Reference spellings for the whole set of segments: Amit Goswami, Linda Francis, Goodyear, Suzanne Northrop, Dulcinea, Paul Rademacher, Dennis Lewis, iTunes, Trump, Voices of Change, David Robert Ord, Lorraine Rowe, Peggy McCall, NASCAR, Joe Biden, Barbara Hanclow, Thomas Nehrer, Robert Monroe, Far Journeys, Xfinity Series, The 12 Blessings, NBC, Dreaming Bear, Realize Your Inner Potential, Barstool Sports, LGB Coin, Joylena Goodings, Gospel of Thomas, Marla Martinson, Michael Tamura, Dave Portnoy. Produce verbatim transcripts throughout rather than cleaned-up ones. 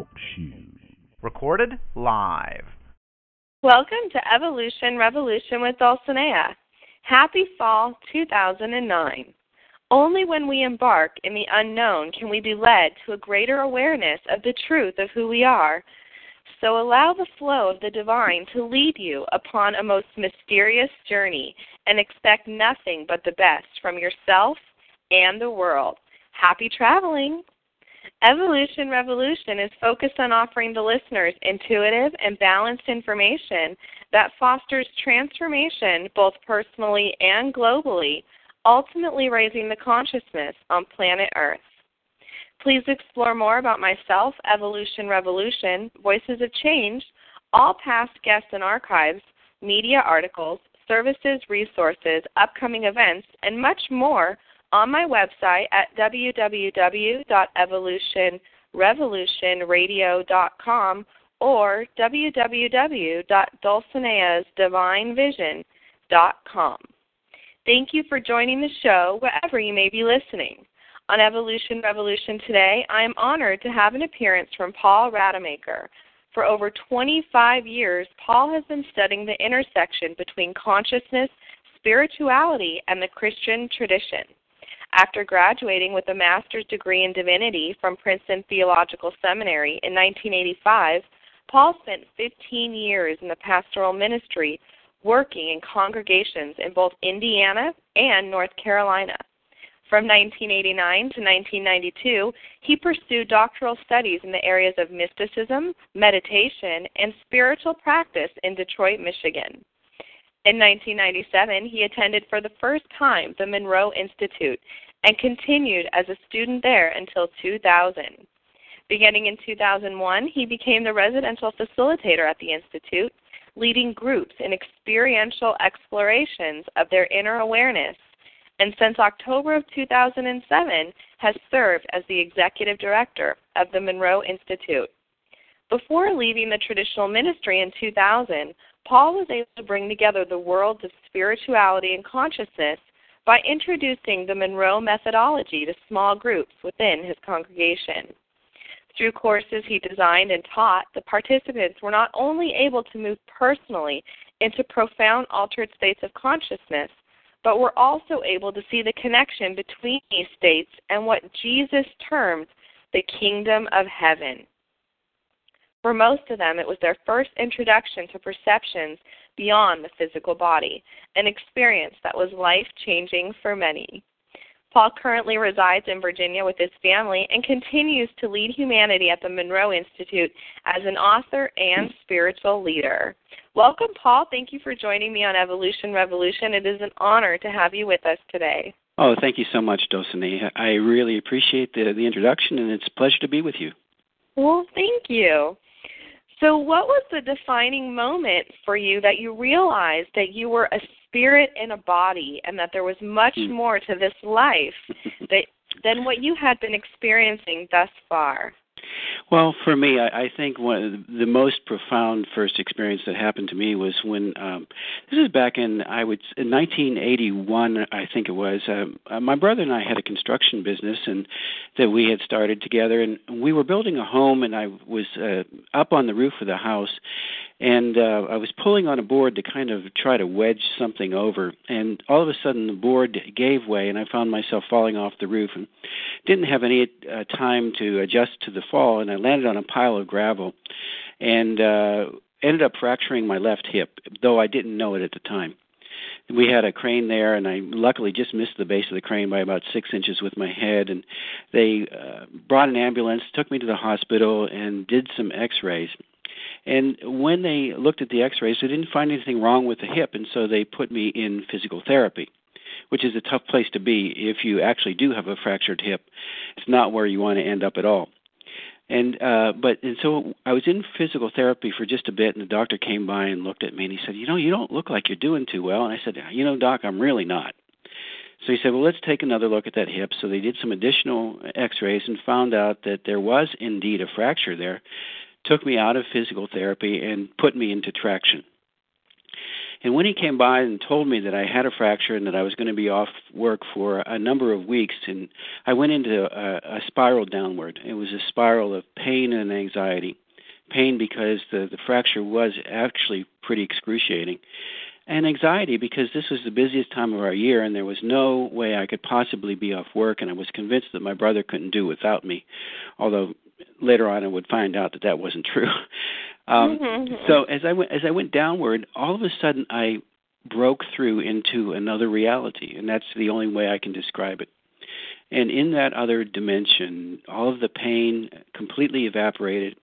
Talk Shoes. Recorded live. Welcome to Evolution Revolution with Dulcinea. Happy Fall two thousand nine. Only when we embark in the unknown can we be led to a greater awareness of the truth of who we are. So allow the flow of the divine to lead you upon a most mysterious journey and expect nothing but the best from yourself and the world. Happy traveling! Evolution Revolution is focused on offering the listeners intuitive and balanced information that fosters transformation both personally and globally, ultimately raising the consciousness on planet Earth. Please explore more about myself, Evolution Revolution, Voices of Change, all past guests and archives, media articles, services, resources, upcoming events, and much more on my website at w w w dot evolution revolution radio dot com or w w w dot dulcineas divine vision dot com. Thank you for joining the show wherever you may be listening. On Evolution Revolution today, I am honored to have an appearance from Paul Rademacher. For over twenty-five years, Paul has been studying the intersection between consciousness, spirituality, and the Christian tradition. After graduating with a master's degree in divinity from Princeton Theological Seminary in nineteen eighty-five, Paul spent fifteen years in the pastoral ministry working in congregations in both Indiana and North Carolina. From nineteen eighty-nine to nineteen ninety-two, he pursued doctoral studies in the areas of mysticism, meditation, and spiritual practice in Detroit, Michigan. In nineteen ninety-seven, he attended for the first time the Monroe Institute and continued as a student there until two thousand. Beginning in two thousand one, he became the residential facilitator at the Institute, leading groups in experiential explorations of their inner awareness, and since October of two thousand seven, has served as the executive director of the Monroe Institute. Before leaving the traditional ministry in two thousand, Paul was able to bring together the worlds of spirituality and consciousness by introducing the Monroe methodology to small groups within his congregation. Through courses he designed and taught, the participants were not only able to move personally into profound altered states of consciousness, but we're also able to see the connection between these states and what Jesus termed the kingdom of heaven. For most of them, it was their first introduction to perceptions beyond the physical body, an experience that was life-changing for many. Paul currently resides in Virginia with his family and continues to lead humanity at the Monroe Institute as an author and spiritual leader. Welcome, Paul. Thank you for joining me on Evolution Revolution. It is an honor to have you with us today. Oh, thank you so much, Dulcinea. I really appreciate the, the introduction, and it's a pleasure to be with you. Well, thank you. So what was the defining moment for you that you realized that you were a spirit in a body and that there was much mm. more to this life that, than what you had been experiencing thus far? Well, for me, I, I think one of the, the most profound first experience that happened to me was when um, this is back in I would in nineteen eighty-one, I think it was. Uh, my brother and I had a construction business, and that we had started together, and we were building a home, and I was uh, up on the roof of the house, and uh, I was pulling on a board to kind of try to wedge something over, and all of a sudden the board gave way, and I found myself falling off the roof, and didn't have any uh, time to adjust to the fall, and I landed on a pile of gravel and uh, ended up fracturing my left hip, though I didn't know it at the time. We had a crane there, and I luckily just missed the base of the crane by about six inches with my head, and they uh, brought an ambulance, took me to the hospital, and did some x-rays. And when they looked at the x-rays, they didn't find anything wrong with the hip, and so they put me in physical therapy, which is a tough place to be if you actually do have a fractured hip. It's not where you want to end up at all. And uh, but and so I was in physical therapy for just a bit, and the doctor came by and looked at me, and he said, you know, you don't look like you're doing too well. And I said, you know, doc, I'm really not. So he said, well, let's take another look at that hip. So they did some additional x-rays and found out that there was indeed a fracture there, took me out of physical therapy, and put me into traction. And when he came by and told me that I had a fracture and that I was going to be off work for a number of weeks, and I went into a, a spiral downward. It was a spiral of pain and anxiety. Pain because the, the fracture was actually pretty excruciating, and anxiety because this was the busiest time of our year and there was no way I could possibly be off work, and I was convinced that my brother couldn't do without me, although later on I would find out that that wasn't true. Um, mm-hmm. So as I, went, as I went downward, all of a sudden I broke through into another reality, and that's the only way I can describe it. And in that other dimension, all of the pain completely evaporated.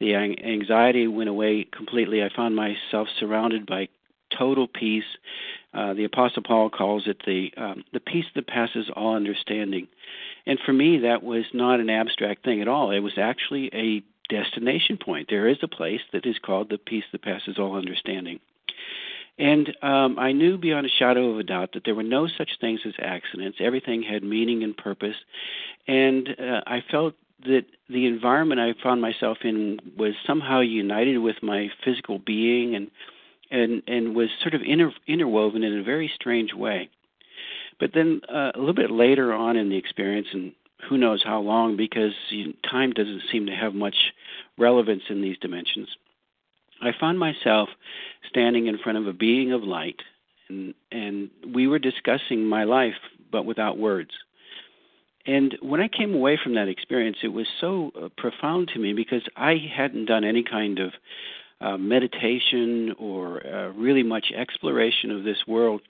The anxiety went away completely. I found myself surrounded by total peace. Uh, the Apostle Paul calls it the um, the peace that passes all understanding. And for me, that was not an abstract thing at all. It was actually a destination point. There is a place that is called the peace that passes all understanding. And um, I knew beyond a shadow of a doubt that there were no such things as accidents. Everything had meaning and purpose. And uh, I felt that the environment I found myself in was somehow united with my physical being, and and, and was sort of inter, interwoven in a very strange way. But then uh, a little bit later on in the experience, and who knows how long, because you know, time doesn't seem to have much relevance in these dimensions, I found myself standing in front of a being of light, and, and we were discussing my life, but without words. And when I came away from that experience, it was so uh, profound to me because I hadn't done any kind of uh, meditation or uh, really much exploration of this world.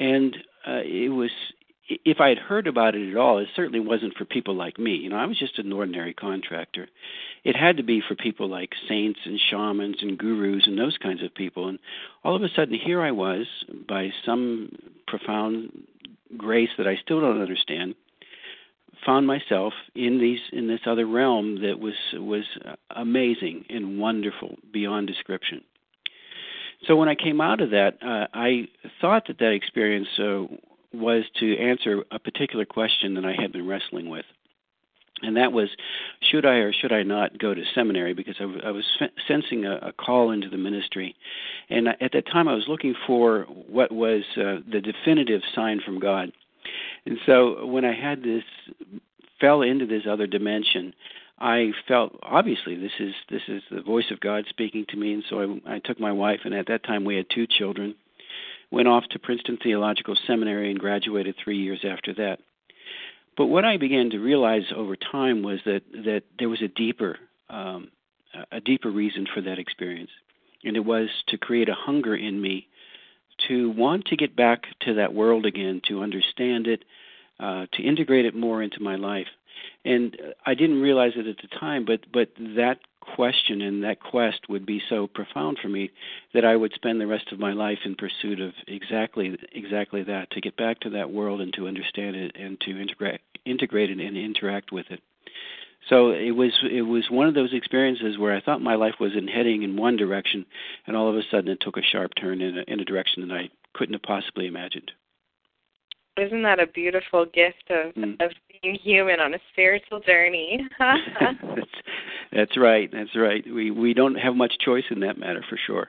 And uh, it was, if I had heard about it at all, it certainly wasn't for people like me. You know, I was just an ordinary contractor. It had to be for people like saints and shamans and gurus and those kinds of people. And all of a sudden, here I was, by some profound grace that I still don't understand, found myself in these in this other realm that was was amazing and wonderful beyond description. So when I came out of that, uh, I thought that that experience uh, was to answer a particular question that I had been wrestling with, and that was, should I or should I not go to seminary? Because I, w- I was f- sensing a, a call into the ministry, and at that time I was looking for what was uh, the definitive sign from God. And so when I had this, fell into this other dimension, I felt, obviously, this is this is the voice of God speaking to me. And so I, I took my wife, and at that time we had two children, went off to Princeton Theological Seminary and graduated three years after that. But what I began to realize over time was that, that there was a deeper, um, a deeper reason for that experience, and it was to create a hunger in me to want to get back to that world again, to understand it, uh, to integrate it more into my life. And I didn't realize it at the time, but, but that question and that quest would be so profound for me that I would spend the rest of my life in pursuit of exactly exactly that, to get back to that world and to understand it and to integrate integrate it and interact with it. So it was it was one of those experiences where I thought my life was in heading in one direction, and all of a sudden it took a sharp turn in a, in a direction that I couldn't have possibly imagined. Isn't that a beautiful gift of, mm. of being human on a spiritual journey? that's, that's right. That's right. We we don't have much choice in that matter, for sure.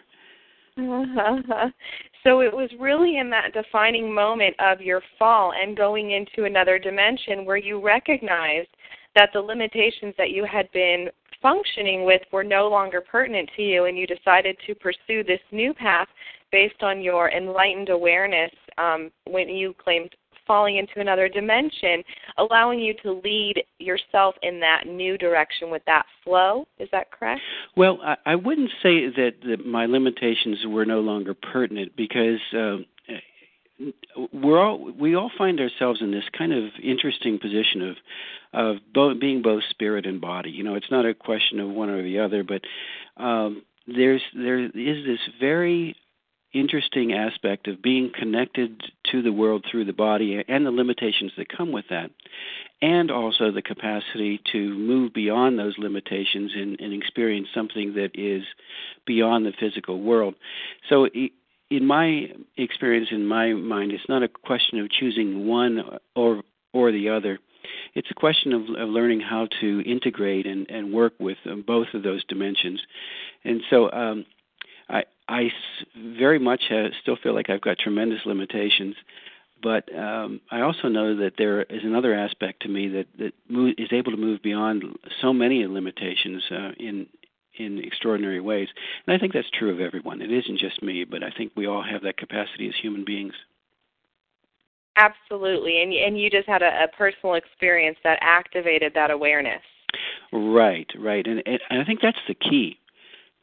So it was really in that defining moment of your fall and going into another dimension where you recognized that the limitations that you had been functioning with were no longer pertinent to you, and you decided to pursue this new path based on your enlightened awareness um, when you claimed falling into another dimension, allowing you to lead yourself in that new direction with that flow. Is that correct? Well, I, I wouldn't say that, that my limitations were no longer pertinent, because uh, we're all we all find ourselves in this kind of interesting position of of both, being both spirit and body. You know, it's not a question of one or the other, but um, there's there is this very interesting aspect of being connected to the world through the body and the limitations that come with that, and also the capacity to move beyond those limitations and, and experience something that is beyond the physical world. So it, in my experience, in my mind, it's not a question of choosing one or or the other. It's a question of, of learning how to integrate and, and work with both of those dimensions. And so um, I, I very much have, still feel like I've got tremendous limitations, but um, I also know that there is another aspect to me that, that move, is able to move beyond so many limitations uh, in in extraordinary ways. And I think that's true of everyone. It isn't just me, but I think we all have that capacity as human beings. Absolutely, and and you just had a, a personal experience that activated that awareness. Right, right, and, and I think that's the key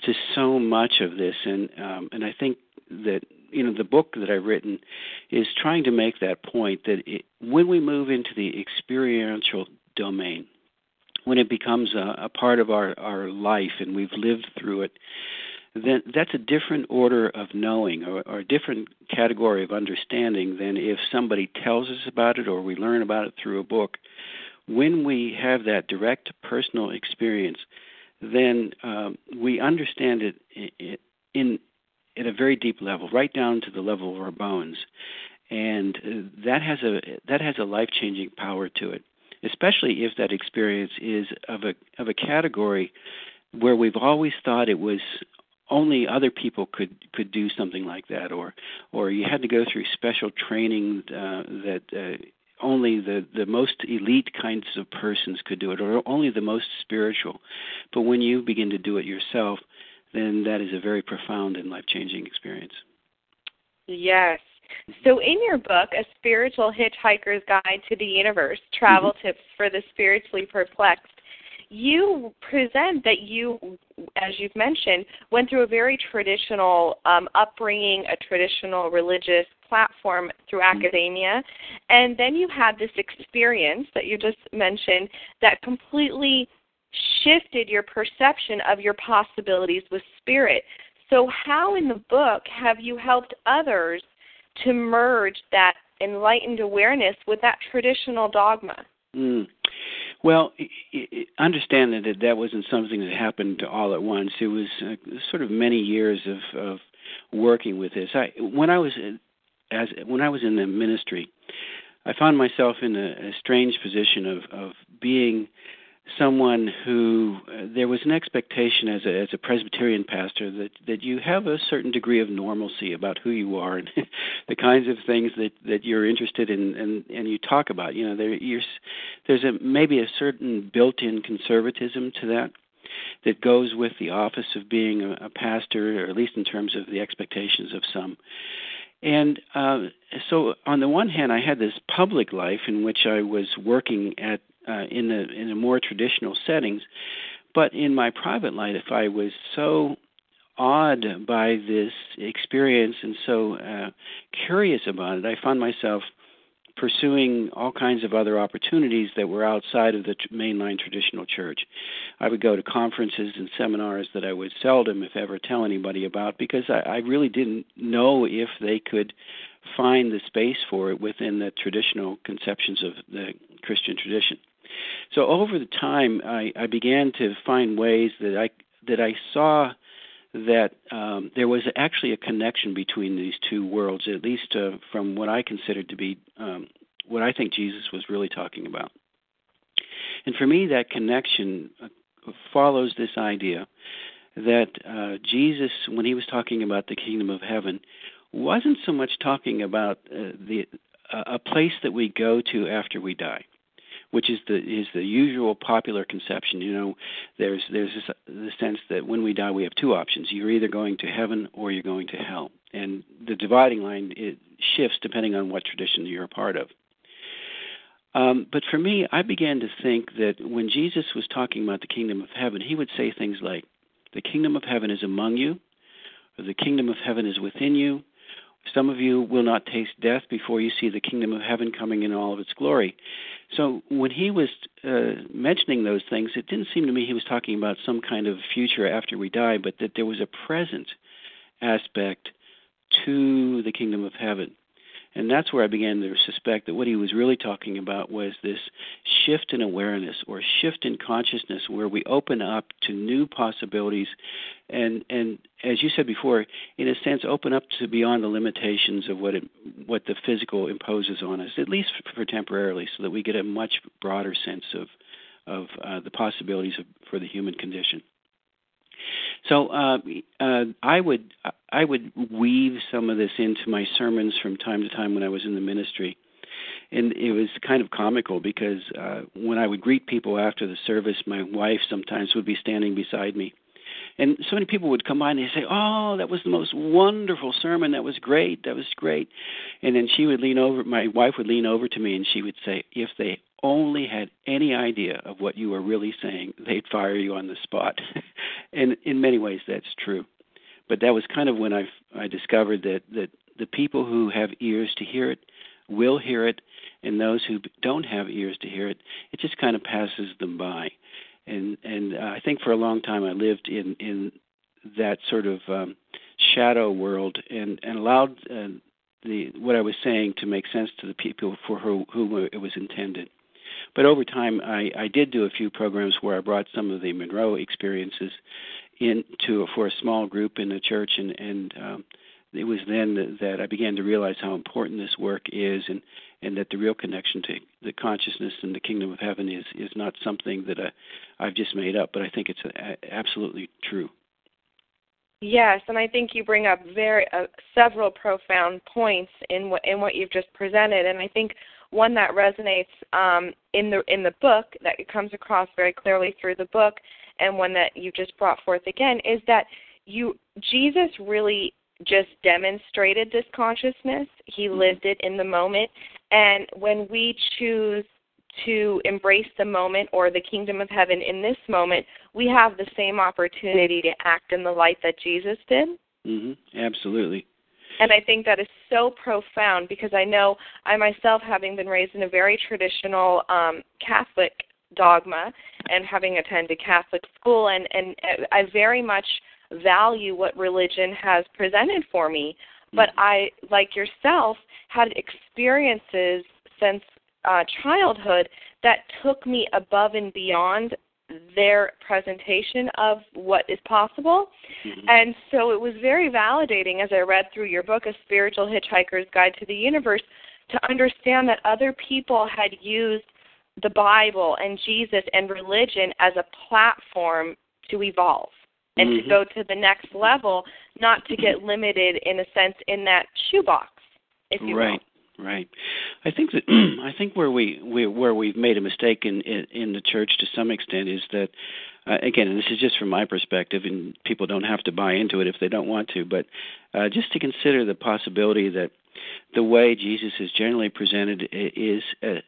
to so much of this, and um, and I think that, you know, the book that I've written is trying to make that point that it, when we move into the experiential domain, when it becomes a, a part of our, our life and we've lived through it, then that's a different order of knowing, or, or a different category of understanding than if somebody tells us about it or we learn about it through a book. When we have that direct personal experience, then um, we understand it in, in at a very deep level, right down to the level of our bones, and that has a that has a life-changing power to it, especially if that experience is of a of a category where we've always thought it was only other people could, could do something like that, or or you had to go through special training uh, that. Uh, Only the, the most elite kinds of persons could do it, or only the most spiritual. But when you begin to do it yourself, then that is a very profound and life-changing experience. Yes. So in your book, A Spiritual Hitchhiker's Guide to the Universe, Travel mm-hmm. Tips for the Spiritually Perplexed, you present that you, as you've mentioned, went through a very traditional um, upbringing, a traditional religious platform through academia, and then you had this experience that you just mentioned that completely shifted your perception of your possibilities with spirit. So how in the book have you helped others to merge that enlightened awareness with that traditional dogma? Mm. Well, understand that that wasn't something that happened all at once. It was sort of many years of, of working with this. I, when I was as when I was in the ministry, I found myself in a, a strange position of, of being someone who uh, there was an expectation as a, as a Presbyterian pastor that, that you have a certain degree of normalcy about who you are and the kinds of things that, that you're interested in and, and you talk about. You know, there, you're, there's a, maybe a certain built-in conservatism to that that goes with the office of being a, a pastor, or at least in terms of the expectations of some. And uh, so on the one hand, I had this public life in which I was working at Uh, in the in the more traditional settings, but in my private life, I was so awed by this experience and so uh, curious about it, I found myself pursuing all kinds of other opportunities that were outside of the t- mainline traditional church. I would go to conferences and seminars that I would seldom, if ever, tell anybody about because I, I really didn't know if they could find the space for it within the traditional conceptions of the Christian tradition. So over the time, I, I began to find ways that I that I saw that um, there was actually a connection between these two worlds, at least uh, from what I considered to be um, what I think Jesus was really talking about. And for me, that connection follows this idea that uh, Jesus, when he was talking about the kingdom of heaven, wasn't so much talking about uh, the a place that we go to after we die, which is the is the usual popular conception. You know, there's there's this, the sense that when we die, we have two options. You're either going to heaven or you're going to hell. And the dividing line it shifts depending on what tradition you're a part of. Um, but for me, I began to think that when Jesus was talking about the kingdom of heaven, he would say things like, the kingdom of heaven is among you, or the kingdom of heaven is within you. Some of you will not taste death before you see the kingdom of heaven coming in all of its glory. So when he was uh, mentioning those things, it didn't seem to me he was talking about some kind of future after we die, but that there was a present aspect to the kingdom of heaven. And that's where I began to suspect that what he was really talking about was this shift in awareness or shift in consciousness where we open up to new possibilities and, and as you said before, in a sense, open up to beyond the limitations of what it, what the physical imposes on us, at least for temporarily, so that we get a much broader sense of, of uh, the possibilities of, for the human condition. So uh, uh, I would I would weave some of this into my sermons from time to time when I was in the ministry. And it was kind of comical because uh, when I would greet people after the service, my wife sometimes would be standing beside me. And so many people would come by and they'd say, "Oh, that was the most wonderful sermon. That was great. That was great." And then she would lean over, my wife would lean over to me and she would say, "If they only had any idea of what you were really saying, they'd fire you on the spot." And in many ways, that's true. But that was kind of when I I discovered that, that the people who have ears to hear it will hear it, and those who don't have ears to hear it, it just kind of passes them by. And and uh, I think for a long time I lived in, in that sort of um, shadow world and, and allowed uh, the what I was saying to make sense to the people for who, who it was intended. But over time I, I did do a few programs where I brought some of the Monroe experiences into for a small group in the church, and, and um, it was then that I began to realize how important this work is, and, and that the real connection to the consciousness and the kingdom of heaven is, is not something that I, I've just made up, but I think it's a, absolutely true. Yes, and I think you bring up very uh, several profound points in what in what you've just presented, and I think one that resonates um, in the in the book, that comes across very clearly through the book, and one that you just brought forth again, is that you Jesus really just demonstrated this consciousness. He lived it in the moment. And when we choose to embrace the moment or the kingdom of heaven in this moment, we have the same opportunity to act in the light that Jesus did. Mm-hmm. Absolutely. And I think that is so profound, because I know I myself, having been raised in a very traditional um, Catholic dogma and having attended Catholic school, and, and I very much value what religion has presented for me. But I, like yourself, had experiences since uh, childhood that took me above and beyond their presentation of what is possible. Mm-hmm. And so it was very validating, as I read through your book, A Spiritual Hitchhiker's Guide to the Universe, to understand that other people had used the Bible and Jesus and religion as a platform to evolve and mm-hmm. to go to the next level, not to get limited, in a sense, in that shoebox, if you right, will. Right. I think that I think where we, we where we've made a mistake in, in, in the church to some extent is that, uh, again, and this is just from my perspective, and people don't have to buy into it if they don't want to, but uh, just to consider the possibility that the way Jesus is generally presented is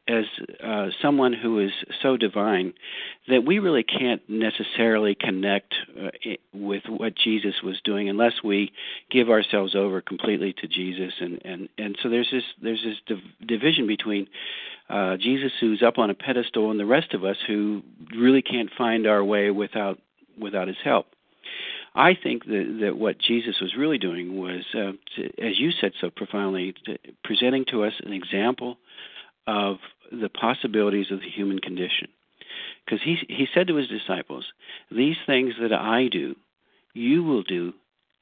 as uh, someone who is so divine that we really can't necessarily connect uh, with what Jesus was doing unless we give ourselves over completely to Jesus. And, and, and so there's this there's this div- division between uh, Jesus, who's up on a pedestal, and the rest of us who really can't find our way without without his help. I think that, that what Jesus was really doing was, uh, to, as you said so profoundly, to presenting to us an example of the possibilities of the human condition. Because he, he said to his disciples, "These things that I do, you will do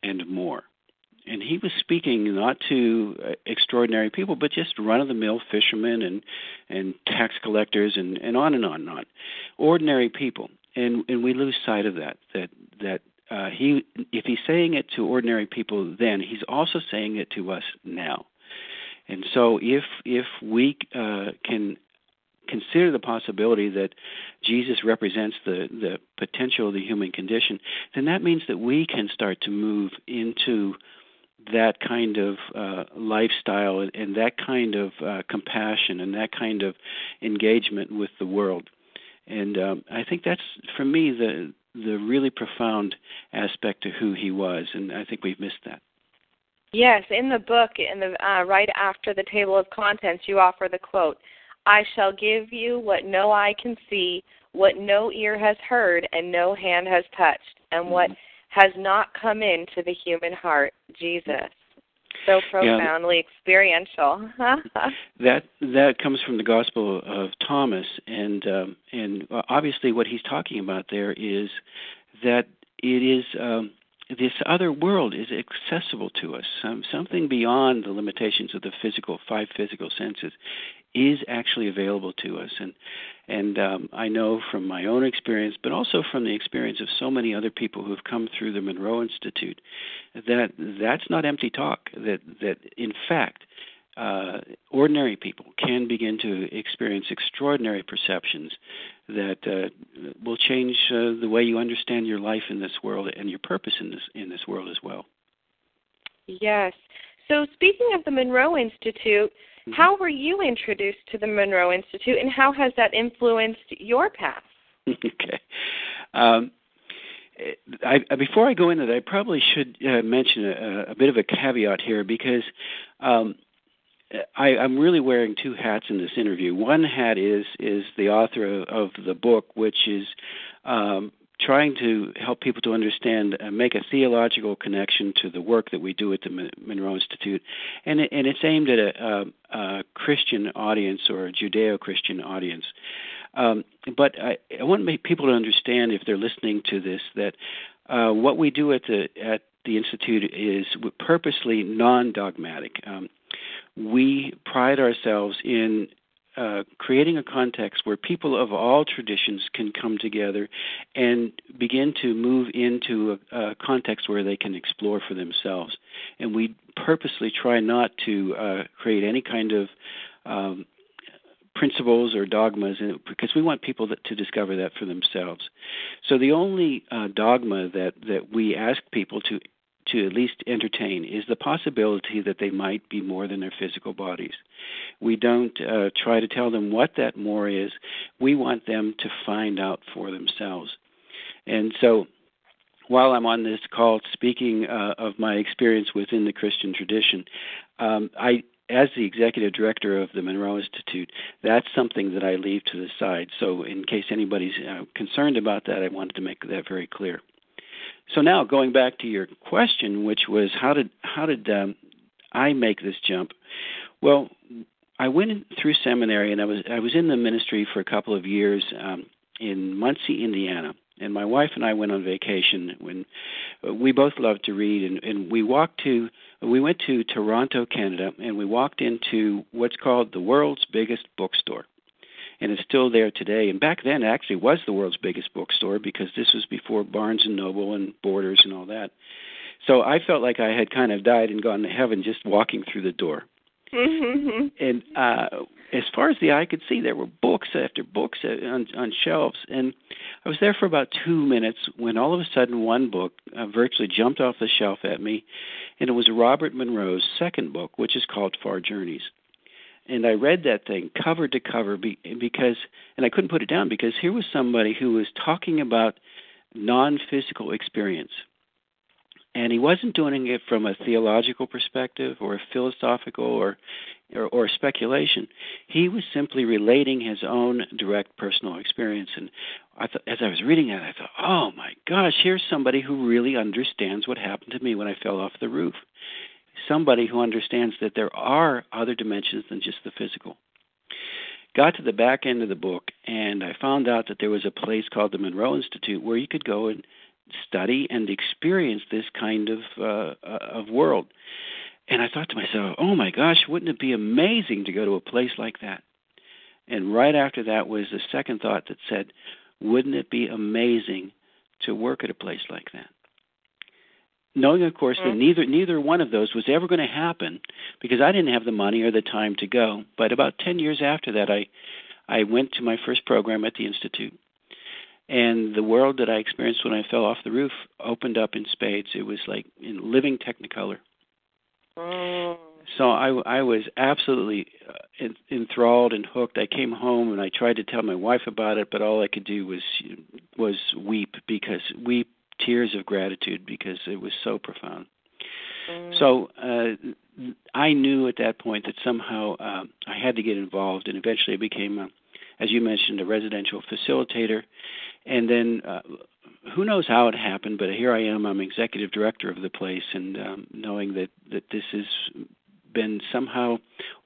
and more." And he was speaking not to extraordinary people, but just run-of-the-mill fishermen and, and tax collectors and, and on and on and on, ordinary people. And, and we lose sight of that, that, that Uh, he, if he's saying it to ordinary people then, he's also saying it to us now. And so if if we uh, can consider the possibility that Jesus represents the, the potential of the human condition, then that means that we can start to move into that kind of uh, lifestyle and, and that kind of uh, compassion and that kind of engagement with the world. And um, I think that's, for me, the the really profound aspect to who he was, and I think we've missed that. Yes, in the book, in the uh, right after the table of contents, you offer the quote, "I shall give you what no eye can see, what no ear has heard, and no hand has touched, and mm-hmm. what has not come into the human heart, Jesus." So profoundly yeah. experiential. that that comes from the Gospel of Thomas, and um, and obviously what he's talking about there is that it is um, this other world is accessible to us. Um, something beyond the limitations of the physical, five physical senses is actually available to us. And and um, I know from my own experience, but also from the experience of so many other people who have come through the Monroe Institute, that that's not empty talk, that, that in fact, Uh, ordinary people can begin to experience extraordinary perceptions that uh, will change uh, the way you understand your life in this world and your purpose in this in this world as well. Yes. So speaking of the Monroe Institute, mm-hmm. how were you introduced to the Monroe Institute, and how has that influenced your path? Okay. Um, I, before I go into that, I probably should uh, mention a, a bit of a caveat here, because um, I, I'm really wearing two hats in this interview. One hat is is the author of, of the book, which is um, trying to help people to understand, uh, make a theological connection to the work that we do at the Monroe Institute, and it, and it's aimed at a, a, a Christian audience, or a Judeo-Christian audience. Um, but I, I want to make people to understand, if they're listening to this, that uh, what we do at the at the Institute is purposely non-dogmatic. Um, We pride ourselves in uh, creating a context where people of all traditions can come together and begin to move into a, a context where they can explore for themselves. And we purposely try not to uh, create any kind of um, principles or dogmas, because we want people to discover that for themselves. So the only uh, dogma that, that we ask people to to at least entertain is the possibility that they might be more than their physical bodies. We don't uh, try to tell them what that more is. We want them to find out for themselves. And so while I'm on this call speaking uh, of my experience within the Christian tradition, um, I as the executive director of the Monroe Institute, that's something that I leave to the side. So in case anybody's uh, concerned about that, I wanted to make that very clear. So now, going back to your question, which was how did how did um, I make this jump? Well, I went in through seminary, and I was I was in the ministry for a couple of years um, in Muncie, Indiana. And my wife and I went on vacation when we both loved to read, and, and we walked to we went to Toronto, Canada, and we walked into what's called the world's biggest bookstore. And it's still there today. And back then, it actually was the world's biggest bookstore, because this was before Barnes and Noble and Borders and all that. So I felt like I had kind of died and gone to heaven just walking through the door. Mm-hmm. And uh, as far as the eye could see, there were books after books on, on shelves. And I was there for about two minutes when all of a sudden one book uh, virtually jumped off the shelf at me, and it was Robert Monroe's second book, which is called Far Journeys. And I read that thing cover to cover because, and I couldn't put it down, because here was somebody who was talking about non-physical experience. And he wasn't doing it from a theological perspective or a philosophical or, or or speculation. He was simply relating his own direct personal experience. And I th- as I was reading that, I thought, oh my gosh, here's somebody who really understands what happened to me when I fell off the roof. Somebody who understands that there are other dimensions than just the physical. Got to the back end of the book, and I found out that there was a place called the Monroe Institute where you could go and study and experience this kind of uh, of world. And I thought to myself, oh my gosh, wouldn't it be amazing to go to a place like that? And right after that was the second thought that said, wouldn't it be amazing to work at a place like that? Knowing, of course, that neither neither one of those was ever going to happen, because I didn't have the money or the time to go. But about ten years after that, I I went to my first program at the Institute. And the world that I experienced when I fell off the roof opened up in spades. It was like in living Technicolor. Oh. So I, I was absolutely enthralled and hooked. I came home and I tried to tell my wife about it, but all I could do was was weep, because weep. tears of gratitude, because it was so profound. Mm. So uh, I knew at that point that somehow um, I had to get involved, and eventually I became, a, as you mentioned, a residential facilitator. And then uh, who knows how it happened, but here I am. I'm executive director of the place, and um, knowing that, that this has been somehow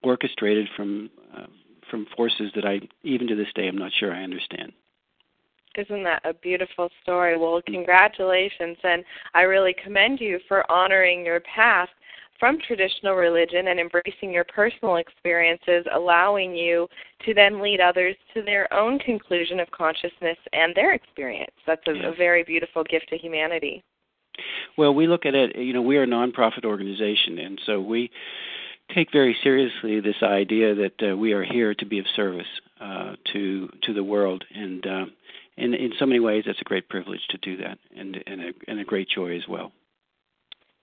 orchestrated from uh, from forces that I, even to this day, I'm not sure I understand. Isn't that a beautiful story? Well, congratulations, and I really commend you for honoring your path from traditional religion and embracing your personal experiences, allowing you to then lead others to their own conclusion of consciousness and their experience. That's a, yeah. a very beautiful gift to humanity. Well, we look at it, you know, we are a nonprofit organization, and so we take very seriously this idea that uh, we are here to be of service uh, to to the world, and uh, in, in so many ways, it's a great privilege to do that, and and a, and a great joy as well.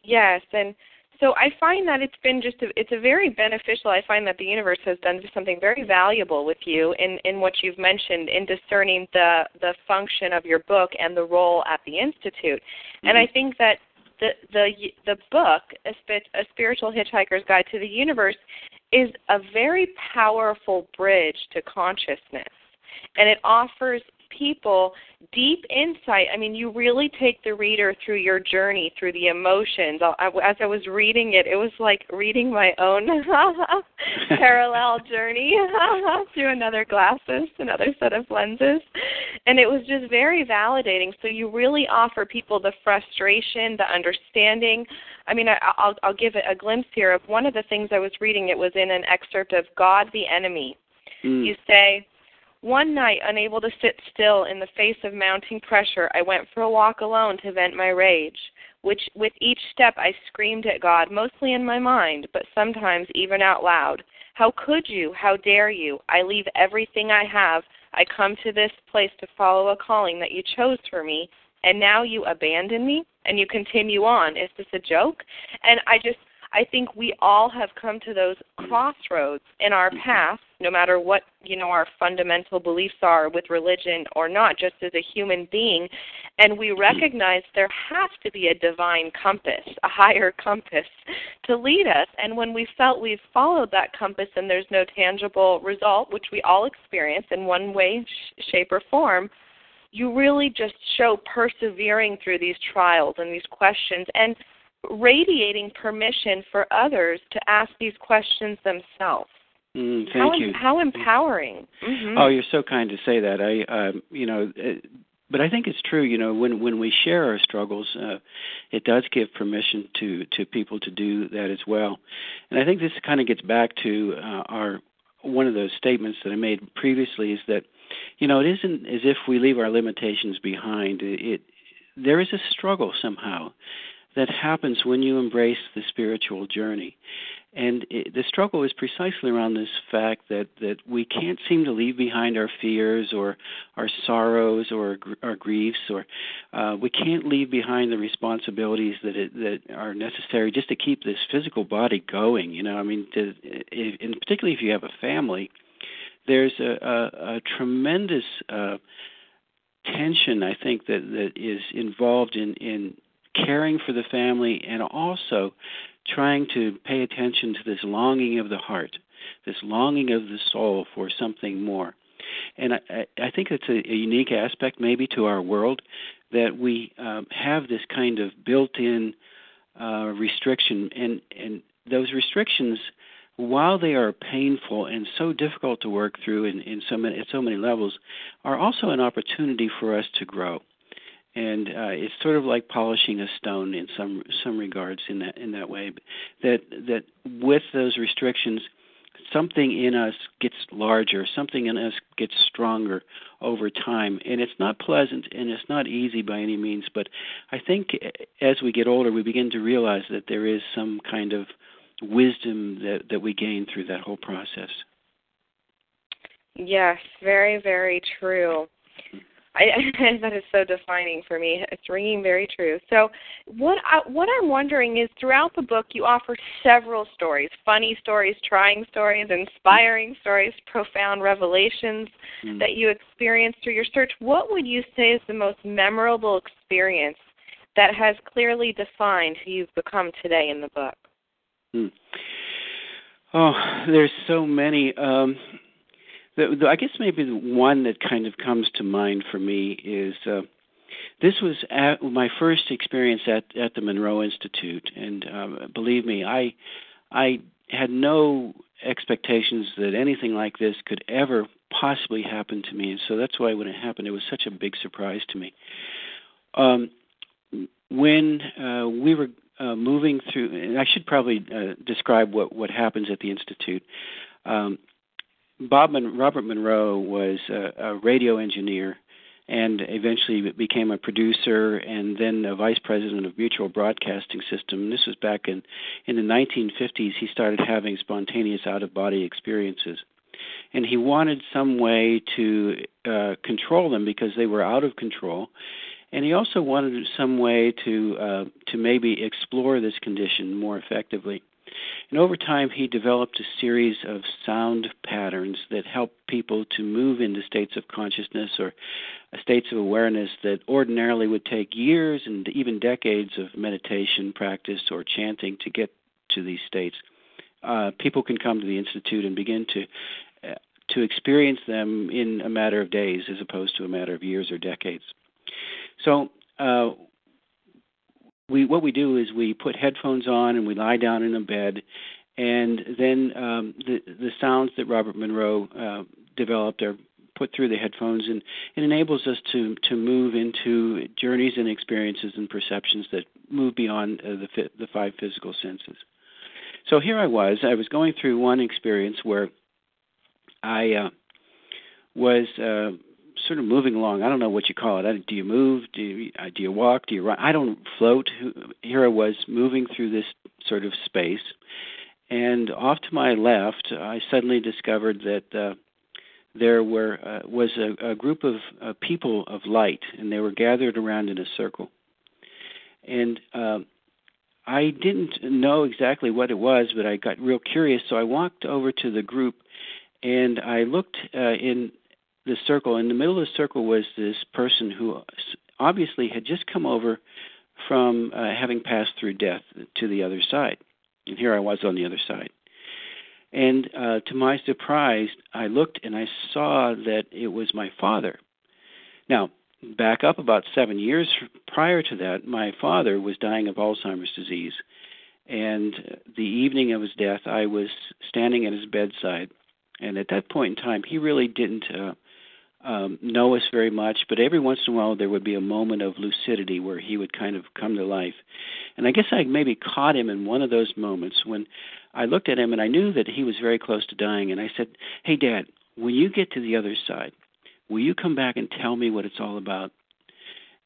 Yes, and so I find that it's been just, a, it's a very beneficial, I find that the universe has done something very valuable with you in, in what you've mentioned in discerning the, the function of your book and the role at the Institute. Mm-hmm. And I think that the the the book, A Spiritual Hitchhiker's Guide to the Universe, is a very powerful bridge to consciousness. And it offers people deep insight. I mean, you really take the reader through your journey, through the emotions. I, as I was reading it, it was like reading my own parallel journey through another glasses, another set of lenses. And it was just very validating. So you really offer people the frustration, the understanding. I mean, I, I'll, I'll give a glimpse here of one of the things I was reading. It was in an excerpt of God the Enemy. Mm. You say, "One night, unable to sit still in the face of mounting pressure, I went for a walk alone to vent my rage. Which, with each step, I screamed at God, mostly in my mind, but sometimes even out loud. How could you? How dare you? I leave everything I have. I come to this place to follow a calling that you chose for me, and now you abandon me, and you continue on. Is this a joke?" And I just... I think we all have come to those crossroads in our path, no matter what, you know, our fundamental beliefs are with religion or not, just as a human being. And we recognize there has to be a divine compass, a higher compass to lead us. And when we felt we've followed that compass and there's no tangible result, which we all experience in one way, shape, or form, you really just show persevering through these trials and these questions, and radiating permission for others to ask these questions themselves. Mm, thank how, you. How empowering. Mm-hmm. Oh, you're so kind to say that. I, uh, you know, it, but I think it's true. You know, when, when we share our struggles, uh, it does give permission to, to people to do that as well. And I think this kind of gets back to uh, our one of those statements that I made previously, is that, you know, it isn't as if we leave our limitations behind. It, it there is a struggle somehow that happens when you embrace the spiritual journey. And it, the struggle is precisely around this fact that, that we can't seem to leave behind our fears or our sorrows or our griefs, or uh, we can't leave behind the responsibilities that it, that are necessary just to keep this physical body going. You know, I mean, to, if, and particularly if you have a family, there's a, a, a tremendous uh, tension, I think, that, that is involved in, in caring for the family, and also trying to pay attention to this longing of the heart, this longing of the soul for something more. And I, I think it's a, a unique aspect maybe to our world, that we um, have this kind of built-in uh, restriction, and, and those restrictions, while they are painful and so difficult to work through in, in so many, at so many levels, are also an opportunity for us to grow. And uh, it's sort of like polishing a stone in some some regards in that in that way. That that with those restrictions, something in us gets larger, something in us gets stronger over time. And it's not pleasant, and it's not easy by any means. But I think as we get older, we begin to realize that there is some kind of wisdom that, that we gain through that whole process. Yes, very, very true. I, that is so defining for me. It's ringing very true. So what, I, what I'm wondering is, throughout the book, you offer several stories, funny stories, trying stories, inspiring stories, profound revelations mm. that you experienced through your search. What would you say is the most memorable experience that has clearly defined who you've become today in the book? Mm. Oh, there's so many. Um I guess maybe the one that kind of comes to mind for me is uh, this was at my first experience at, at the Monroe Institute, and uh, believe me, I I had no expectations that anything like this could ever possibly happen to me. And so that's why when it happened, it was such a big surprise to me. Um, when uh, we were uh, moving through, and I should probably uh, describe what, what happens at the Institute. Um, Bob Mon- Robert Monroe was a, a radio engineer and eventually became a producer and then a vice president of Mutual Broadcasting System. And this was back in, in the nineteen fifties. He started having spontaneous out-of-body experiences. And he wanted some way to uh, control them because they were out of control. And he also wanted some way to uh, to maybe explore this condition more effectively. And over time, he developed a series of sound patterns that help people to move into states of consciousness or states of awareness that ordinarily would take years and even decades of meditation practice or chanting to get to these states. Uh, people can come to the Institute and begin to uh, to experience them in a matter of days as opposed to a matter of years or decades. So uh, we what we do is we put headphones on and we lie down in a bed, and then um, the, the sounds that Robert Monroe uh, developed are put through the headphones, and it enables us to, to move into journeys and experiences and perceptions that move beyond uh, the, fi- the five physical senses. So here I was. I was going through one experience where I uh, was uh, sort of moving along. I don't know what you call it. I, do you move? Do you, uh, do you walk? Do you run? I don't float. Here I was moving through this sort of space. And off to my left, I suddenly discovered that uh, there were uh, was a, a group of uh, people of light, and they were gathered around in a circle. And Uh, I didn't know exactly what it was, but I got real curious, so I walked over to the group, and I looked uh, in the circle. In the middle of the circle was this person who obviously had just come over from uh, having passed through death to the other side, and here I was on the other side. And uh, to my surprise, I looked, and I saw that it was my father. Now, back up about seven years prior to that, my father was dying of Alzheimer's disease. And the evening of his death, I was standing at his bedside. And at that point in time, he really didn't uh, um, know us very much. But every once in a while, there would be a moment of lucidity where he would kind of come to life. And I guess I maybe caught him in one of those moments when I looked at him and I knew that he was very close to dying. And I said, "Hey, Dad, when you get to the other side, will you come back and tell me what it's all about?"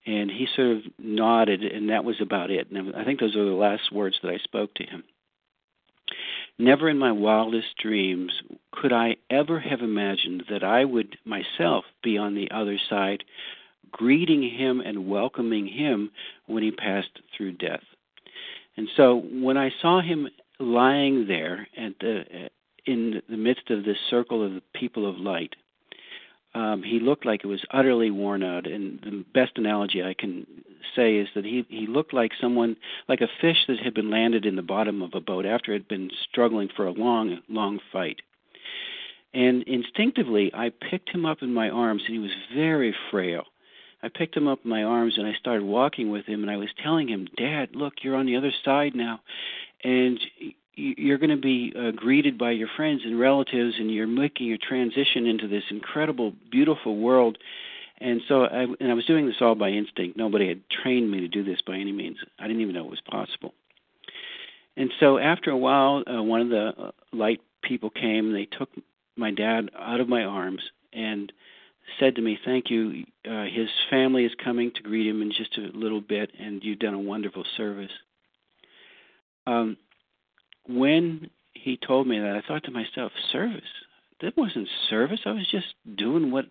And he sort of nodded, and that was about it. And I think those were the last words that I spoke to him. Never in my wildest dreams could I ever have imagined that I would myself be on the other side, greeting him and welcoming him when he passed through death. And so when I saw him lying there at the, in the midst of this circle of the people of light, Um, he looked like it was utterly worn out, and the best analogy I can say is that he, he looked like someone, like a fish that had been landed in the bottom of a boat after it had been struggling for a long, long fight. And instinctively, I picked him up in my arms, and he was very frail. I picked him up in my arms, and I started walking with him, and I was telling him, "Dad, look, you're on the other side now, and you're going to be uh, greeted by your friends and relatives, and you're making your transition into this incredible, beautiful world." And so I, and I was doing this all by instinct. Nobody had trained me to do this by any means. I didn't even know it was possible. And so after a while, uh, one of the uh, light people came, and they took my dad out of my arms and said to me, "Thank you. Uh, his family is coming to greet him in just a little bit, and you've done a wonderful service." Um. When he told me that, I thought to myself, "Service? That wasn't service. I was just doing what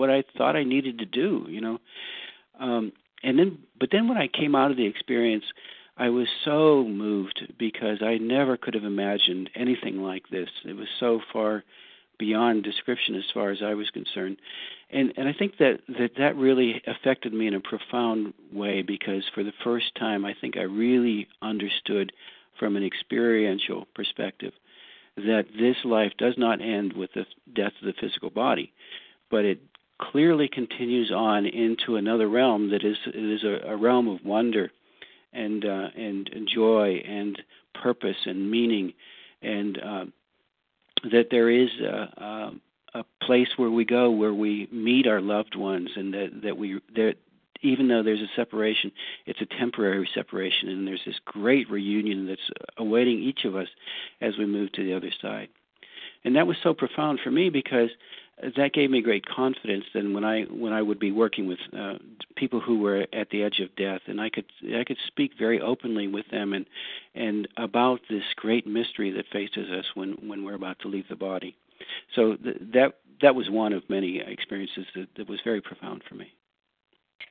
what I thought I needed to do, you know." Um, and then, but then when I came out of the experience, I was so moved because I never could have imagined anything like this. It was so far beyond description as far as I was concerned, and and I think that that, that really affected me in a profound way because for the first time, I think I really understood from an experiential perspective, that this life does not end with the death of the physical body, but it clearly continues on into another realm that is it is a, a realm of wonder and, uh, and and joy and purpose and meaning and uh, that there is a, a, a place where we go where we meet our loved ones, and that, that we that even though there's a separation, it's a temporary separation, and there's this great reunion that's awaiting each of us as we move to the other side. And that was so profound for me because that gave me great confidence. Then when I when I would be working with uh, people who were at the edge of death, and I could I could speak very openly with them and and about this great mystery that faces us when, when we're about to leave the body. So th- that that was one of many experiences that, that was very profound for me.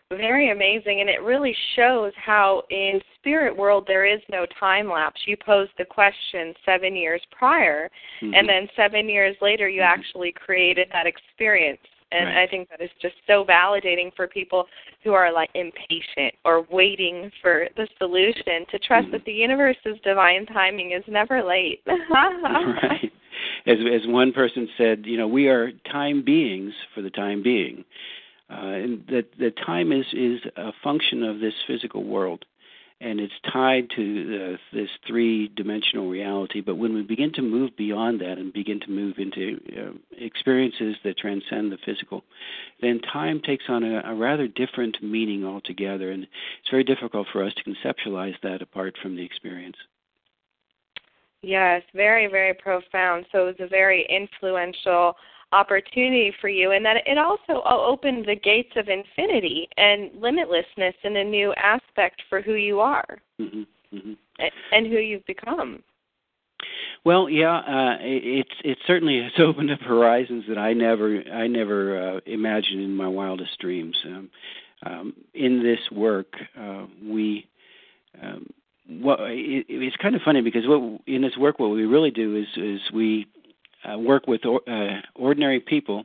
Very amazing, and it really shows how in spirit world there is no time lapse. You posed the question seven years prior, mm-hmm. and then seven years later you mm-hmm. actually created that experience. And right. I think that is just so validating for people who are like impatient or waiting for the solution, to trust mm-hmm. that the universe's divine timing is never late. Right. As, as one person said, you know, we are time beings for the time being. Uh, and that the time is, is a function of this physical world, and it's tied to the, this three-dimensional reality. But when we begin to move beyond that and begin to move into uh, experiences that transcend the physical, then time takes on a, a rather different meaning altogether, and it's very difficult for us to conceptualize that apart from the experience. Yes, very, very profound. So it was a very influential opportunity for you, and that it also opened the gates of infinity and limitlessness in a new aspect for who you are mm-hmm, mm-hmm. and who you've become. Well, yeah, uh, it, it certainly has opened up horizons that I never, I never uh, imagined in my wildest dreams. Um, um, in this work, uh, we. Um, well, it, it's kind of funny because what, in this work, what we really do is, is we. Uh, work with or, uh, ordinary people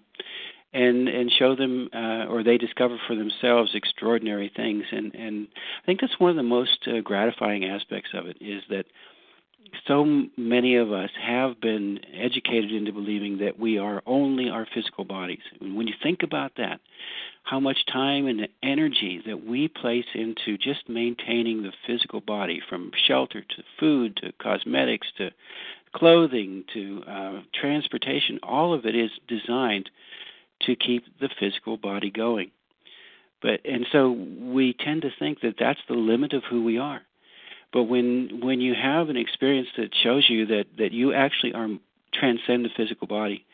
and, and show them uh, or they discover for themselves extraordinary things. And, and I think that's one of the most uh, gratifying aspects of it, is that so many of us have been educated into believing that we are only our physical bodies. And when you think about that, how much time and energy that we place into just maintaining the physical body, from shelter to food to cosmetics to clothing to uh, transportation, all of it is designed to keep the physical body going. But and so we tend to think that that's the limit of who we are. But when when you have an experience that shows you that, that you actually are transcend the physical body,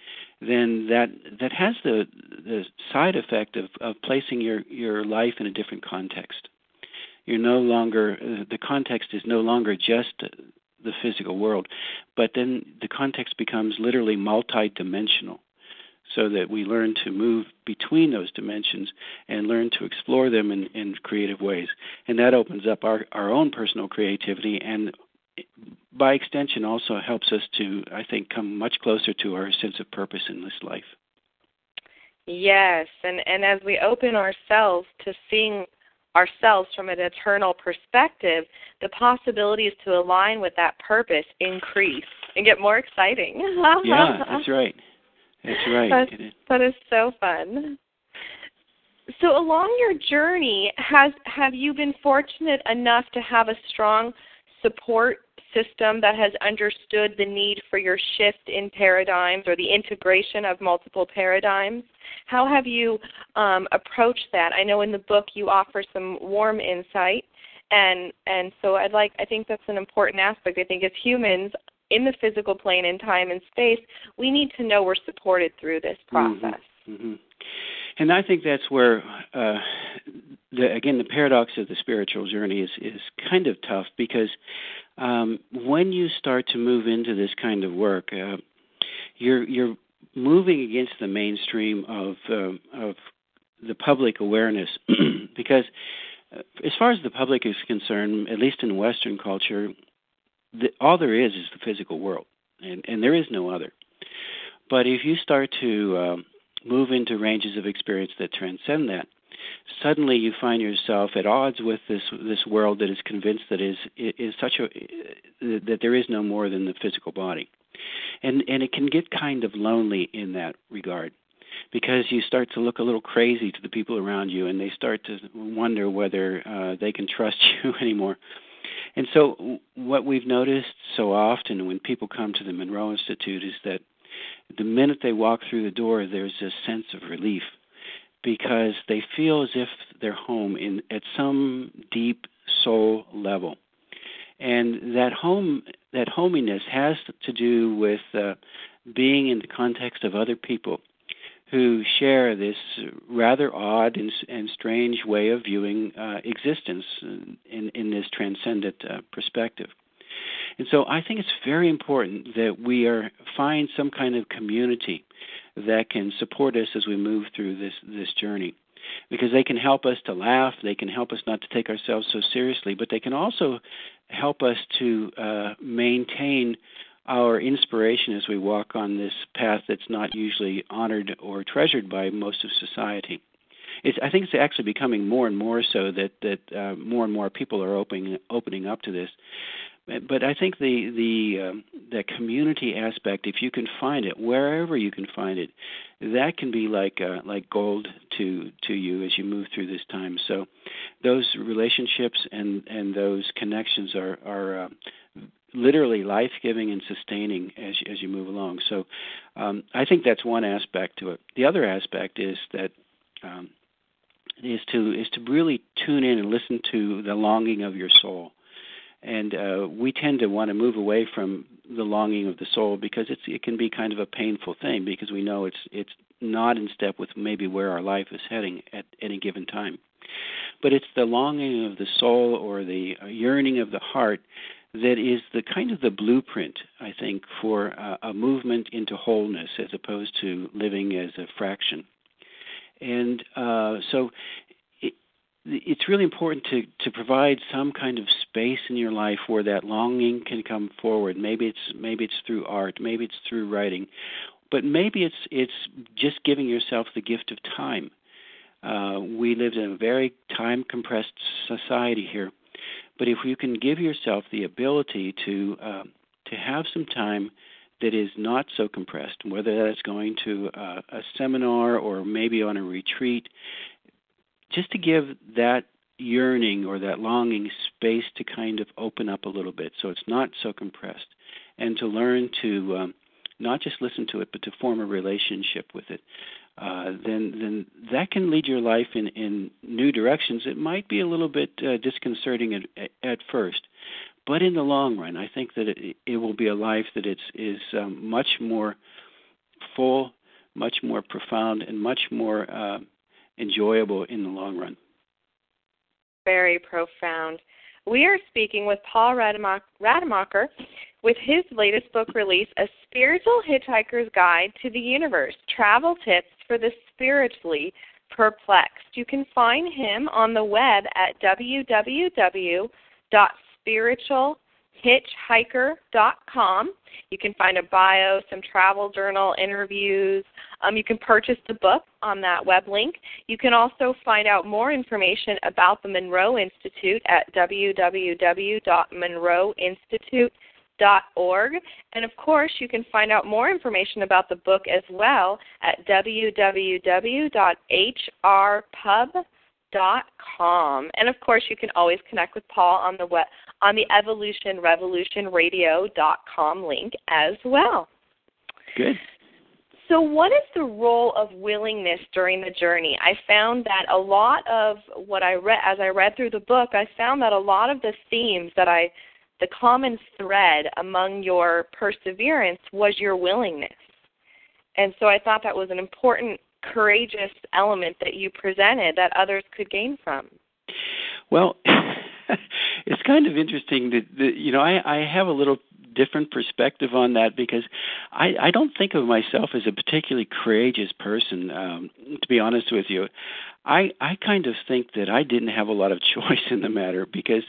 then that that has the the side effect of, of placing your, your life in a different context. You're no longer uh, the context is no longer just the physical world, but then the context becomes literally multidimensional, so that we learn to move between those dimensions and learn to explore them in, in creative ways. And that opens up our, our own personal creativity, and by extension also helps us to, I think, come much closer to our sense of purpose in this life. Yes, and, and as we open ourselves to seeing ourselves from an eternal perspective, the possibilities to align with that purpose increase and get more exciting. Yeah, that's right. That's right. That's, that is so fun. So along your journey, has have you been fortunate enough to have a strong support system that has understood the need for your shift in paradigms or the integration of multiple paradigms? How have you um, approached that? I know in the book you offer some warm insight, and and so I'd like I think that's an important aspect. I think as humans in the physical plane in time and space, we need to know we're supported through this process. Mm-hmm. Mm-hmm. And I think that's where, uh, the, again, the paradox of the spiritual journey is, is kind of tough, because um, when you start to move into this kind of work, uh, you're you're moving against the mainstream of um, of the public awareness, because as far as the public is concerned, at least in Western culture, the, all there is is the physical world, and, and there is no other. But if you start to um, move into ranges of experience that transcend that, suddenly you find yourself at odds with this this world that is convinced that is is such a that there is no more than the physical body, and and it can get kind of lonely in that regard, because you start to look a little crazy to the people around you, and they start to wonder whether uh, they can trust you anymore. And so what we've noticed so often when people come to the Monroe Institute is that the minute they walk through the door, there's this sense of relief because they feel as if they're home in at some deep soul level. And that home, that hominess has to do with uh, being in the context of other people who share this rather odd and, and strange way of viewing uh, existence in, in this transcendent uh, perspective. And so I think it's very important that we are find some kind of community that can support us as we move through this, this journey, because they can help us to laugh, they can help us not to take ourselves so seriously, but they can also help us to uh, maintain our inspiration as we walk on this path that's not usually honored or treasured by most of society. It's, I think it's actually becoming more and more so that, that uh, more and more people are opening, opening up to this. But I think the the, um, the community aspect, if you can find it, wherever you can find it, that can be like uh, like gold to to you as you move through this time. So those relationships and, and those connections are, are uh, literally life-giving and sustaining as, as you move along. So um, I think that's one aspect to it. The other aspect is that um, is to is to really tune in and listen to the longing of your soul. And uh, we tend to want to move away from the longing of the soul because it's, it can be kind of a painful thing because we know it's it's not in step with maybe where our life is heading at any given time. But it's the longing of the soul or the yearning of the heart that is the kind of the blueprint, I think, for uh, a movement into wholeness as opposed to living as a fraction. And uh, so... it's really important to, to provide some kind of space in your life where that longing can come forward. Maybe it's maybe it's through art, maybe it's through writing, but maybe it's it's just giving yourself the gift of time. Uh, we live in a very time-compressed society here, but if you can give yourself the ability to uh, to have some time that is not so compressed, whether that's going to uh, a seminar or maybe on a retreat, just to give that yearning or that longing space to kind of open up a little bit so it's not so compressed, and to learn to um, not just listen to it but to form a relationship with it, uh, then then that can lead your life in, in new directions. It might be a little bit uh, disconcerting at, at first, but in the long run, I think that it, it will be a life that it's, is um, much more full, much more profound, and much more... Uh, enjoyable in the long run. Very profound. We are speaking with Paul Rademacher with his latest book release, A Spiritual Hitchhiker's Guide to the Universe, Travel Tips for the Spiritually Perplexed. You can find him on the web at w w w dot spiritual hitchhiker dot com. You can find a bio, some travel journal interviews. Um, you can purchase the book on that web link. You can also find out more information about the Monroe Institute at w w w dot monroe institute dot org. And, of course, you can find out more information about the book as well at w w w dot h r pub dot com. And, of course, you can always connect with Paul on the web, on the Evolution Revolution radio dot com link as well. Good. So what is the role of willingness during the journey? I found that a lot of what I read, as I read through the book, I found that a lot of the themes that I, the common thread among your perseverance was your willingness. And so I thought that was an important, courageous element that you presented that others could gain from. Well, it's kind of interesting that, that you know, I, I have a little different perspective on that because I, I don't think of myself as a particularly courageous person, um, to be honest with you. I, I kind of think that I didn't have a lot of choice in the matter because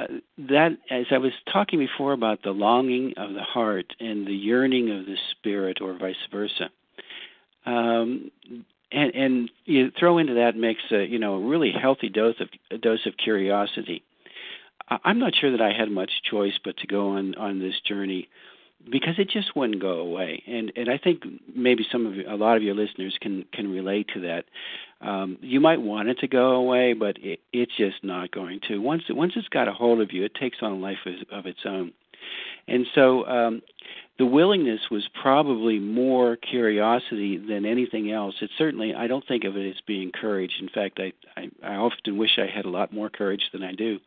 uh, that, as I was talking before about the longing of the heart and the yearning of the spirit or vice versa, um, And, and you throw into that makes a, you know, a really healthy dose of a dose of curiosity. I'm not sure that I had much choice but to go on, on this journey because it just wouldn't go away. And and I think maybe some of a lot of your listeners can, can relate to that. Um, you might want it to go away, but it, it's just not going to. Once once it's got a hold of you, it takes on a life of, of its own. And so um, the willingness was probably more curiosity than anything else. It certainly, I don't think of it as being courage. In fact, I, I, I often wish I had a lot more courage than I do.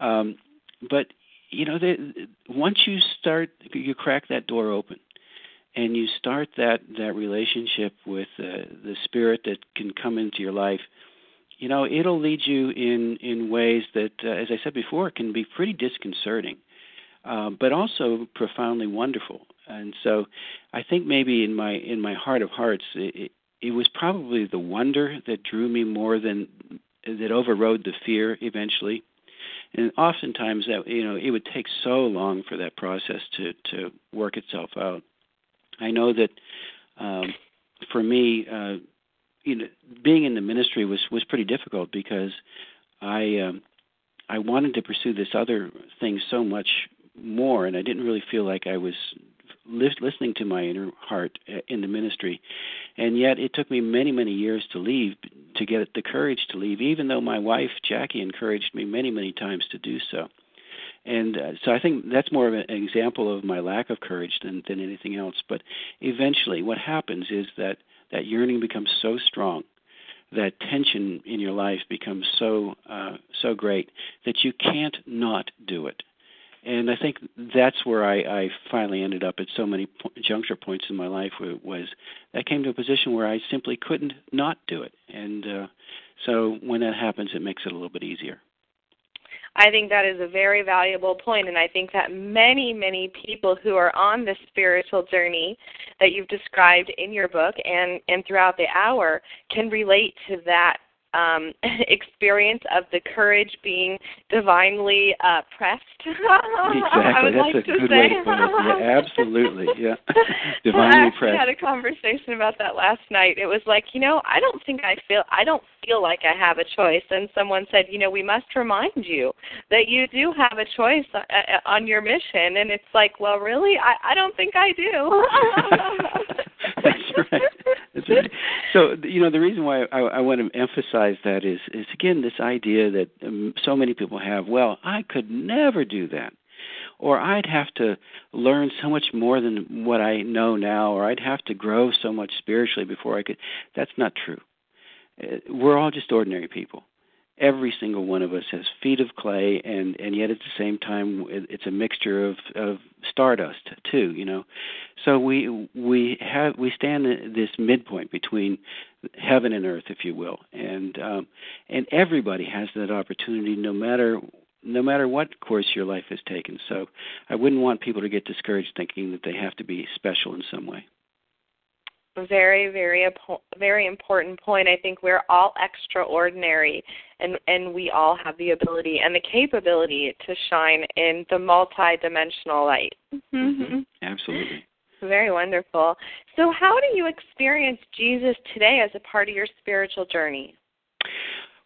Um, but, you know, they, once you start, you crack that door open and you start that, that relationship with uh, the Spirit that can come into your life, you know, it'll lead you in, in ways that, uh, as I said before, can be pretty disconcerting. Uh, but also profoundly wonderful. And so I think maybe in my in my heart of hearts, it, it, it was probably the wonder that drew me more than that overrode the fear eventually. And oftentimes that, you know, it would take so long for that process to, to work itself out. I know that um, for me, uh, you know, being in the ministry was, was pretty difficult because I um, I wanted to pursue this other thing so much more, and I didn't really feel like I was li- listening to my inner heart in the ministry. And yet it took me many, many years to leave, to get the courage to leave, even though my wife, Jackie, encouraged me many, many times to do so. And uh, so I think that's more of an example of my lack of courage than, than anything else. But eventually what happens is that that yearning becomes so strong, that tension in your life becomes so uh, so great that you can't not do it. And I think that's where I, I finally ended up at so many po- juncture points in my life where it was I came to a position where I simply couldn't not do it. And uh, so when that happens, it makes it a little bit easier. I think that is a very valuable point, and I think that many, many people who are on this spiritual journey that you've described in your book and, and throughout the hour can relate to that um, experience of the courage being divinely uh, pressed. Exactly. I would That's like a to good say. way to put it. Yeah, absolutely, yeah. Divinely pressed. I had a conversation about that last night. It was like, you know, I don't think I feel, I don't feel like I have a choice. And someone said, you know, we must remind you that you do have a choice on your mission. And it's like, well, really? I, I don't think I do. That's right. That's right. So, you know, the reason why I, I want to emphasize that is, is again, this idea that um, so many people have, well, I could never do that, or I'd have to learn so much more than what I know now, or I'd have to grow so much spiritually before I could. That's not true. We're all just ordinary people. Every single one of us has feet of clay, and, and yet at the same time, it's a mixture of, of stardust too. You know, so we we have we stand at this midpoint between heaven and earth, if you will, and um, and everybody has that opportunity, no matter no matter what course your life has taken. So I wouldn't want people to get discouraged thinking that they have to be special in some way. Very, very, very important point. I think we're all extraordinary, and, and we all have the ability and the capability to shine in the multidimensional light. Mm-hmm. Absolutely. Very wonderful. So how do you experience Jesus today as a part of your spiritual journey?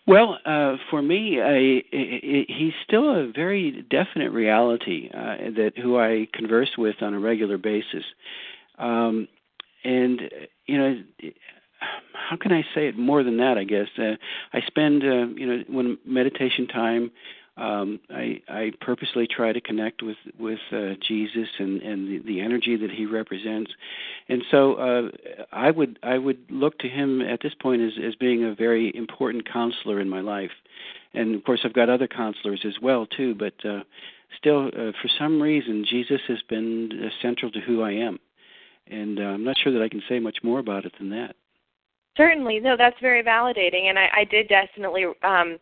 Well, uh, for me, I, I, he's still a very definite reality uh, that who I converse with on a regular basis. Um And, you know, how can I say it more than that, I guess? Uh, I spend, uh, you know, when meditation time, um, I, I purposely try to connect with, with uh, Jesus and, and the, the energy that he represents. And so uh, I would I would look to him at this point as, as being a very important counselor in my life. And, of course, I've got other counselors as well, too. But uh, still, uh, for some reason, Jesus has been uh, central to who I am. And uh, I'm not sure that I can say much more about it than that. Certainly. No, that's very validating. And I, I did definitely, um,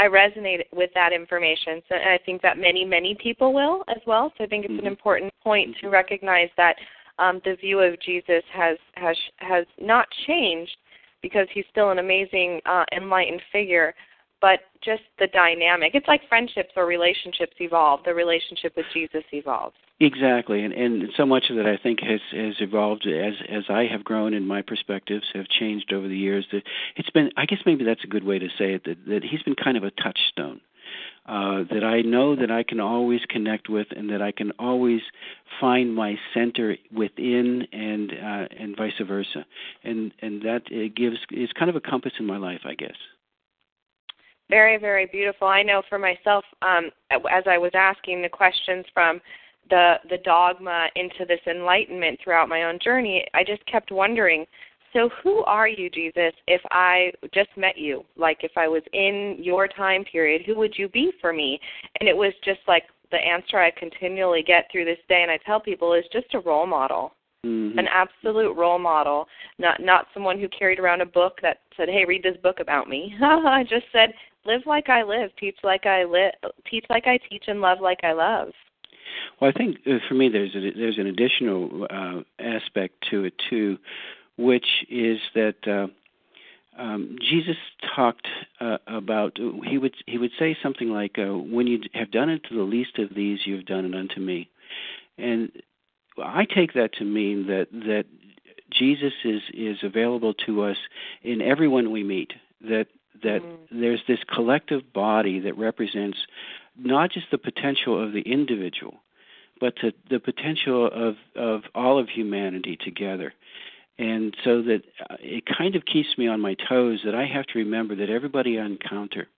I resonate with that information. So, and I think that many, many people will as well. So I think it's mm-hmm. an important point mm-hmm. to recognize that um, the view of Jesus has, has, has not changed because he's still an amazing, uh, enlightened figure. But just the dynamic. It's like friendships or relationships evolve. The relationship with Jesus evolves. Exactly, and, and so much of that I think has, has evolved as as I have grown and my perspectives have changed over the years. It's been, I guess maybe that's a good way to say it, that, that he's been kind of a touchstone uh, that I know that I can always connect with and that I can always find my center within and uh, and vice versa. And, and that it gives is kind of a compass in my life, I guess. Very, very beautiful. I know for myself, um, as I was asking the questions from the the dogma into this enlightenment throughout my own journey, I just kept wondering, so who are you, Jesus, if I just met you? Like, if I was in your time period, who would you be for me? And it was just like the answer I continually get through this day, and I tell people, is just a role model. Mm-hmm. An absolute role model, not not someone who carried around a book that said, "Hey, read this book about me." I just said, "Live like I live, teach like I live, teach like I teach, and love like I love." Well, I think for me, there's a, there's an additional uh, aspect to it too, which is that uh, um, Jesus talked uh, about he would he would say something like, uh, "When you have done it to the least of these, you have done it unto me," and I take that to mean that that Jesus is, is available to us in everyone we meet, that that mm-hmm. there's this collective body that represents not just the potential of the individual, but the, the potential of, of all of humanity together. And so that it kind of keeps me on my toes that I have to remember that everybody I encounter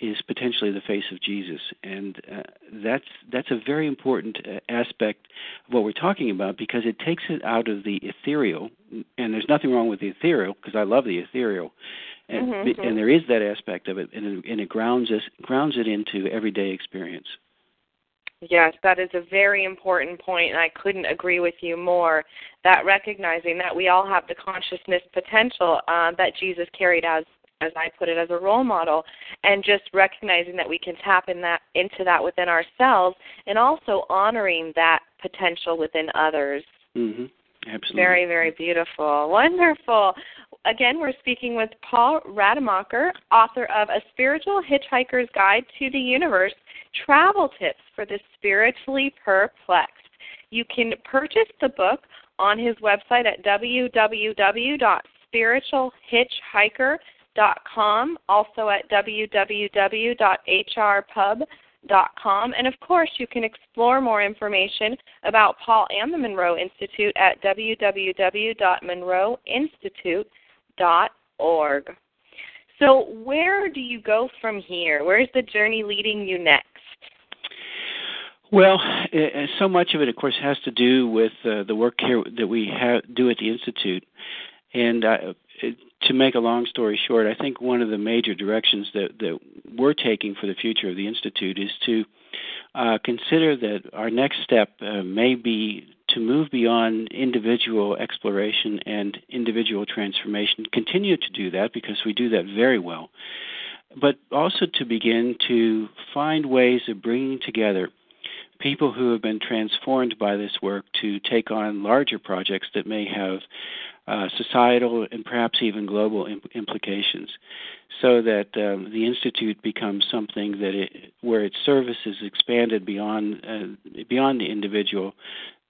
is potentially the face of Jesus, and uh, that's that's a very important uh, aspect of what we're talking about, because it takes it out of the ethereal, and there's nothing wrong with the ethereal, because I love the ethereal, and, mm-hmm. and there is that aspect of it, and it, and it grounds us grounds it into everyday experience. Yes, that is a very important point, and I couldn't agree with you more, that recognizing that we all have the consciousness potential uh, that Jesus carried as as I put it, as a role model, and just recognizing that we can tap in that, into that within ourselves, and also honoring that potential within others. Mm-hmm. Absolutely. Very, very beautiful. Wonderful. Again, we're speaking with Paul Rademacher, author of A Spiritual Hitchhiker's Guide to the Universe, Travel Tips for the Spiritually Perplexed. You can purchase the book on his website at w w w dot spiritual hitchhiker dot com, also at w w w dot h r pub dot com. And, of course, you can explore more information about Paul and the Monroe Institute at w w w dot monroe institute dot org. So where do you go from here? Where is the journey leading you next? Well, so much of it, of course, has to do with uh, the work here that we have, do at the Institute. And uh, it, to make a long story short, I think one of the major directions that, that we're taking for the future of the Institute is to uh, consider that our next step uh, may be to move beyond individual exploration and individual transformation, continue to do that because we do that very well, but also to begin to find ways of bringing together people who have been transformed by this work to take on larger projects that may have Uh, societal and perhaps even global imp- implications, so that um, the Institute becomes something that it, where its service is expanded beyond uh, beyond the individual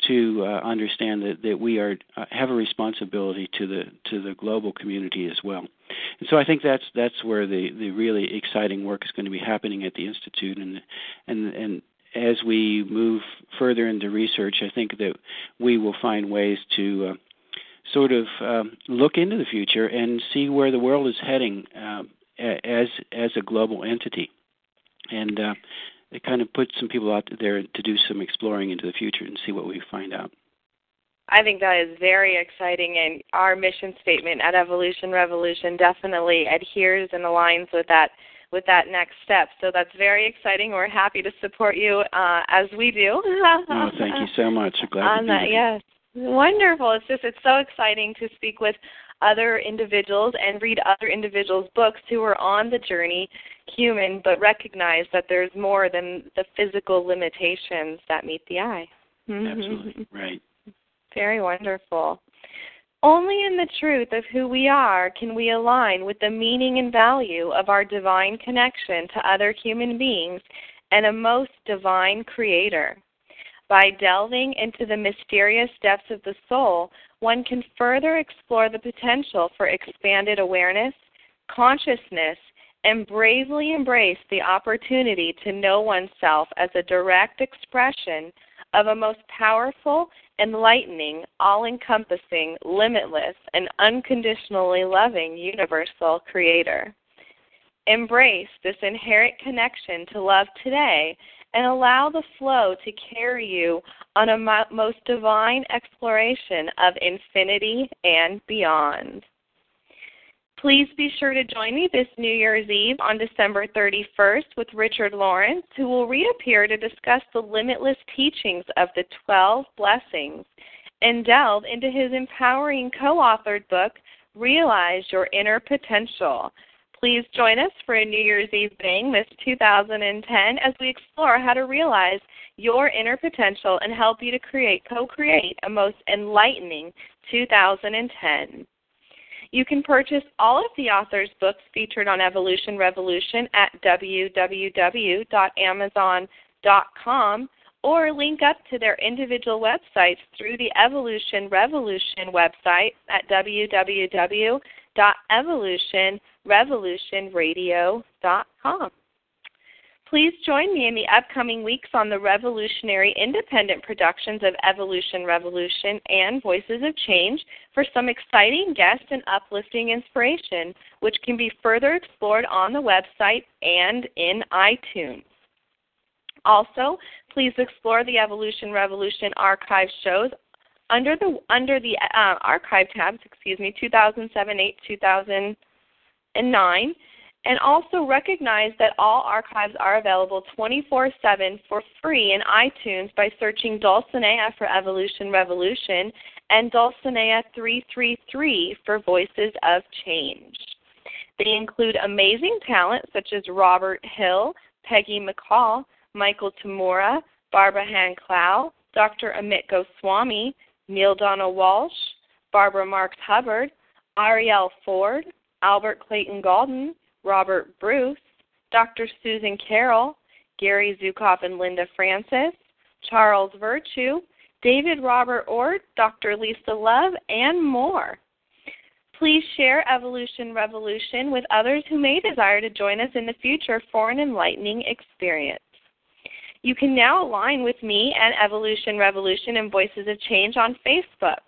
to uh, understand that, that we are uh, have a responsibility to the to the global community as well. And so I think that's that's where the, the really exciting work is going to be happening at the Institute, and and and. As we move further into research, I think that we will find ways to uh, sort of um, look into the future and see where the world is heading um, as as a global entity. And uh, it kind of puts some people out there to do some exploring into the future and see what we find out. I think that is very exciting, and our mission statement at Evolution Revolution definitely adheres and aligns with that with that next step. So that's very exciting. We're happy to support you uh, as we do. Oh, thank you so much. I'm glad to be that, here. Yes. Wonderful. It's just, it's so exciting to speak with other individuals and read other individuals' books who are on the journey, human, but recognize that there's more than the physical limitations that meet the eye. Absolutely. Right. Very wonderful. Only in the truth of who we are can we align with the meaning and value of our divine connection to other human beings and a most divine creator. By delving into the mysterious depths of the soul, one can further explore the potential for expanded awareness, consciousness, and bravely embrace the opportunity to know oneself as a direct expression of a most powerful, enlightening, all-encompassing, limitless, and unconditionally loving universal creator. Embrace this inherent connection to love today and allow the flow to carry you on a mo- most divine exploration of infinity and beyond. Please be sure to join me this New Year's Eve on December thirty-first with Richard Lawrence, who will reappear to discuss the limitless teachings of the twelve Blessings and delve into his empowering co-authored book, Realize Your Inner Potential. Please join us for a New Year's Eve Bang this two thousand ten as we explore how to realize your inner potential and help you to create, co-create a most enlightening two thousand ten. You can purchase all of the author's books featured on Evolution Revolution at w w w dot amazon dot com or link up to their individual websites through the Evolution Revolution website at w w w dot evolution revolution radio dot com. Please join me in the upcoming weeks on the revolutionary independent productions of Evolution Revolution and Voices of Change for some exciting guests and uplifting inspiration, which can be further explored on the website and in iTunes. Also, please explore the Evolution Revolution archive shows under the under the uh, archive tabs, excuse me, two thousand seven, eight, two thousand nine. And also recognize that all archives are available twenty-four seven for free in iTunes by searching Dulcinea for Evolution Revolution and Dulcinea three three three for Voices of Change. They include amazing talent such as Robert Hill, Peggy McCall, Michael Tamura, Barbara Hanclow, Doctor Amit Goswami, Neil Donald Walsh, Barbara Marks Hubbard, Arielle Ford, Albert Clayton Galden, Robert Bruce, Doctor Susan Carroll, Gary Zukoff and Linda Francis, Charles Virtue, David Robert Ord, Doctor Lisa Love, and more. Please share Evolution Revolution with others who may desire to join us in the future for an enlightening experience. You can now align with me and Evolution Revolution and Voices of Change on Facebook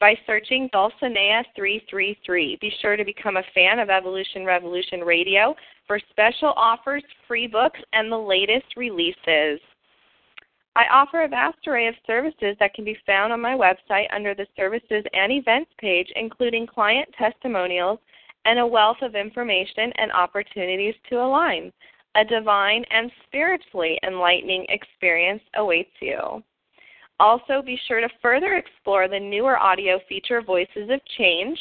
by searching Dulcinea three three three. Be sure to become a fan of Evolution Revolution Radio for special offers, free books, and the latest releases. I offer a vast array of services that can be found on my website under the Services and Events page, including client testimonials and a wealth of information and opportunities to align. A divine and spiritually enlightening experience awaits you. Also, be sure to further explore the newer audio feature, Voices of Change,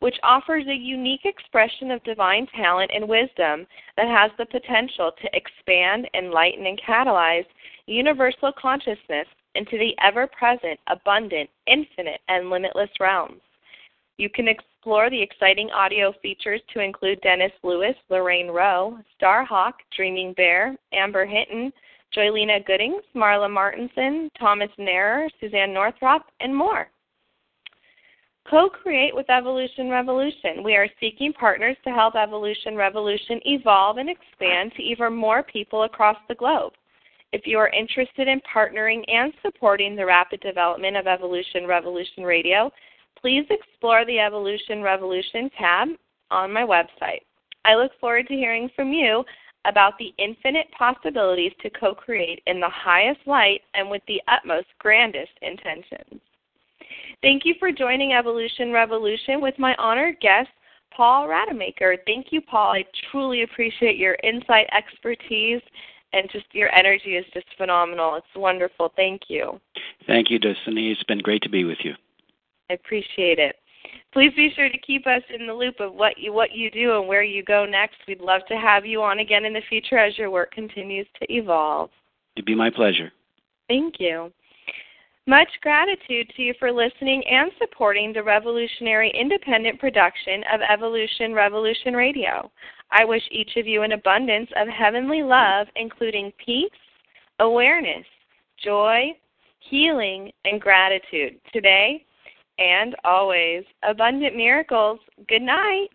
which offers a unique expression of divine talent and wisdom that has the potential to expand, enlighten, and catalyze universal consciousness into the ever-present, abundant, infinite, and limitless realms. You can explore the exciting audio features to include Dennis Lewis, Lorraine Rowe, Starhawk, Dreaming Bear, Amber Hinton, Joylena Goodings, Marla Martinson, Thomas Nehrer, Suzanne Northrop, and more. Co-create with Evolution Revolution. We are seeking partners to help Evolution Revolution evolve and expand to even more people across the globe. If you are interested in partnering and supporting the rapid development of Evolution Revolution Radio, please explore the Evolution Revolution tab on my website. I look forward to hearing from you about the infinite possibilities to co-create in the highest light and with the utmost grandest intentions. Thank you for joining Evolution Revolution with my honored guest, Paul Rademacher. Thank you, Paul. I truly appreciate your insight, expertise, and just your energy is just phenomenal. It's wonderful. Thank you. Thank you, Destiny. It's been great to be with you. I appreciate it. Please be sure to keep us in the loop of what you what you do and where you go next. We'd love to have you on again in the future as your work continues to evolve. It'd be my pleasure. Thank you. Much gratitude to you for listening and supporting the revolutionary independent production of Evolution Revolution Radio. I wish each of you an abundance of heavenly love, including peace, awareness, joy, healing, and gratitude today and always. Abundant miracles. Good night.